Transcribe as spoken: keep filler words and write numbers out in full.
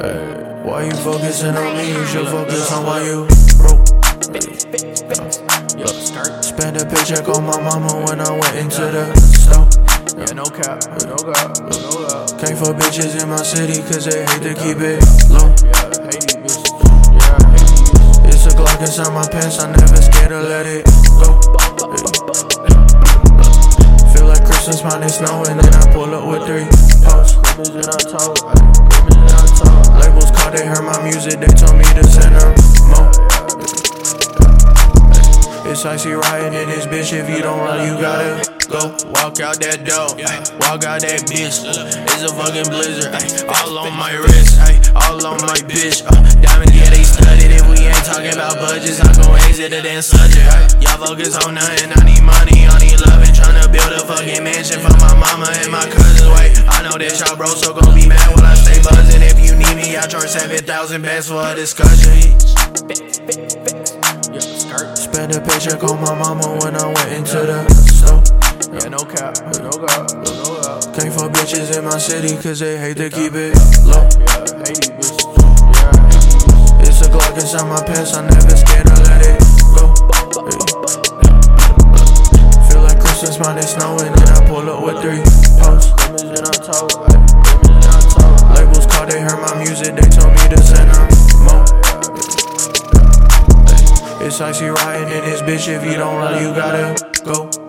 Hey. Why you focusing on me? You should focus on why you broke. Spend a paycheck on my mama when I went into the store. Yeah, no cap, no cap, no cap. Came for bitches in my city cause they hate to keep it low. Inside my pants, I never scared to let it go. Feel like Christmas when it's snowing, then I pull up with three pops. Labels called, they heard my music, they told me to send her more. It's Icy Ryan in this bitch, if you don't run, you gotta go. Walk out that door, walk out that bitch. It's a fucking blizzard, all on my wrist, all on my bitch. Diamond, yeah, they studied it. Talking about budgets, I'm gon' exit the damn subject. Y'all focus on nothing, I need money, I need loving. Tryna build a fucking mansion for my mama and my cousins. Wait, I know that y'all broke, so gon' be mad when I stay buzzing. If you need me, I charge seven thousand bucks for a discussion. Spend a paycheck on my mama when I went into the store. Yeah, no cap, no cap, no cap. Came for bitches in my city, cause they hate to keep it low. Inside my pants, I never scared to let it go. Yeah. Feel like Christmas when it's snowing, then I pull up with three posts. Labels called, they heard my music, they told me to send them more. It's Icy Ryan in this bitch, if you don't run, you gotta go.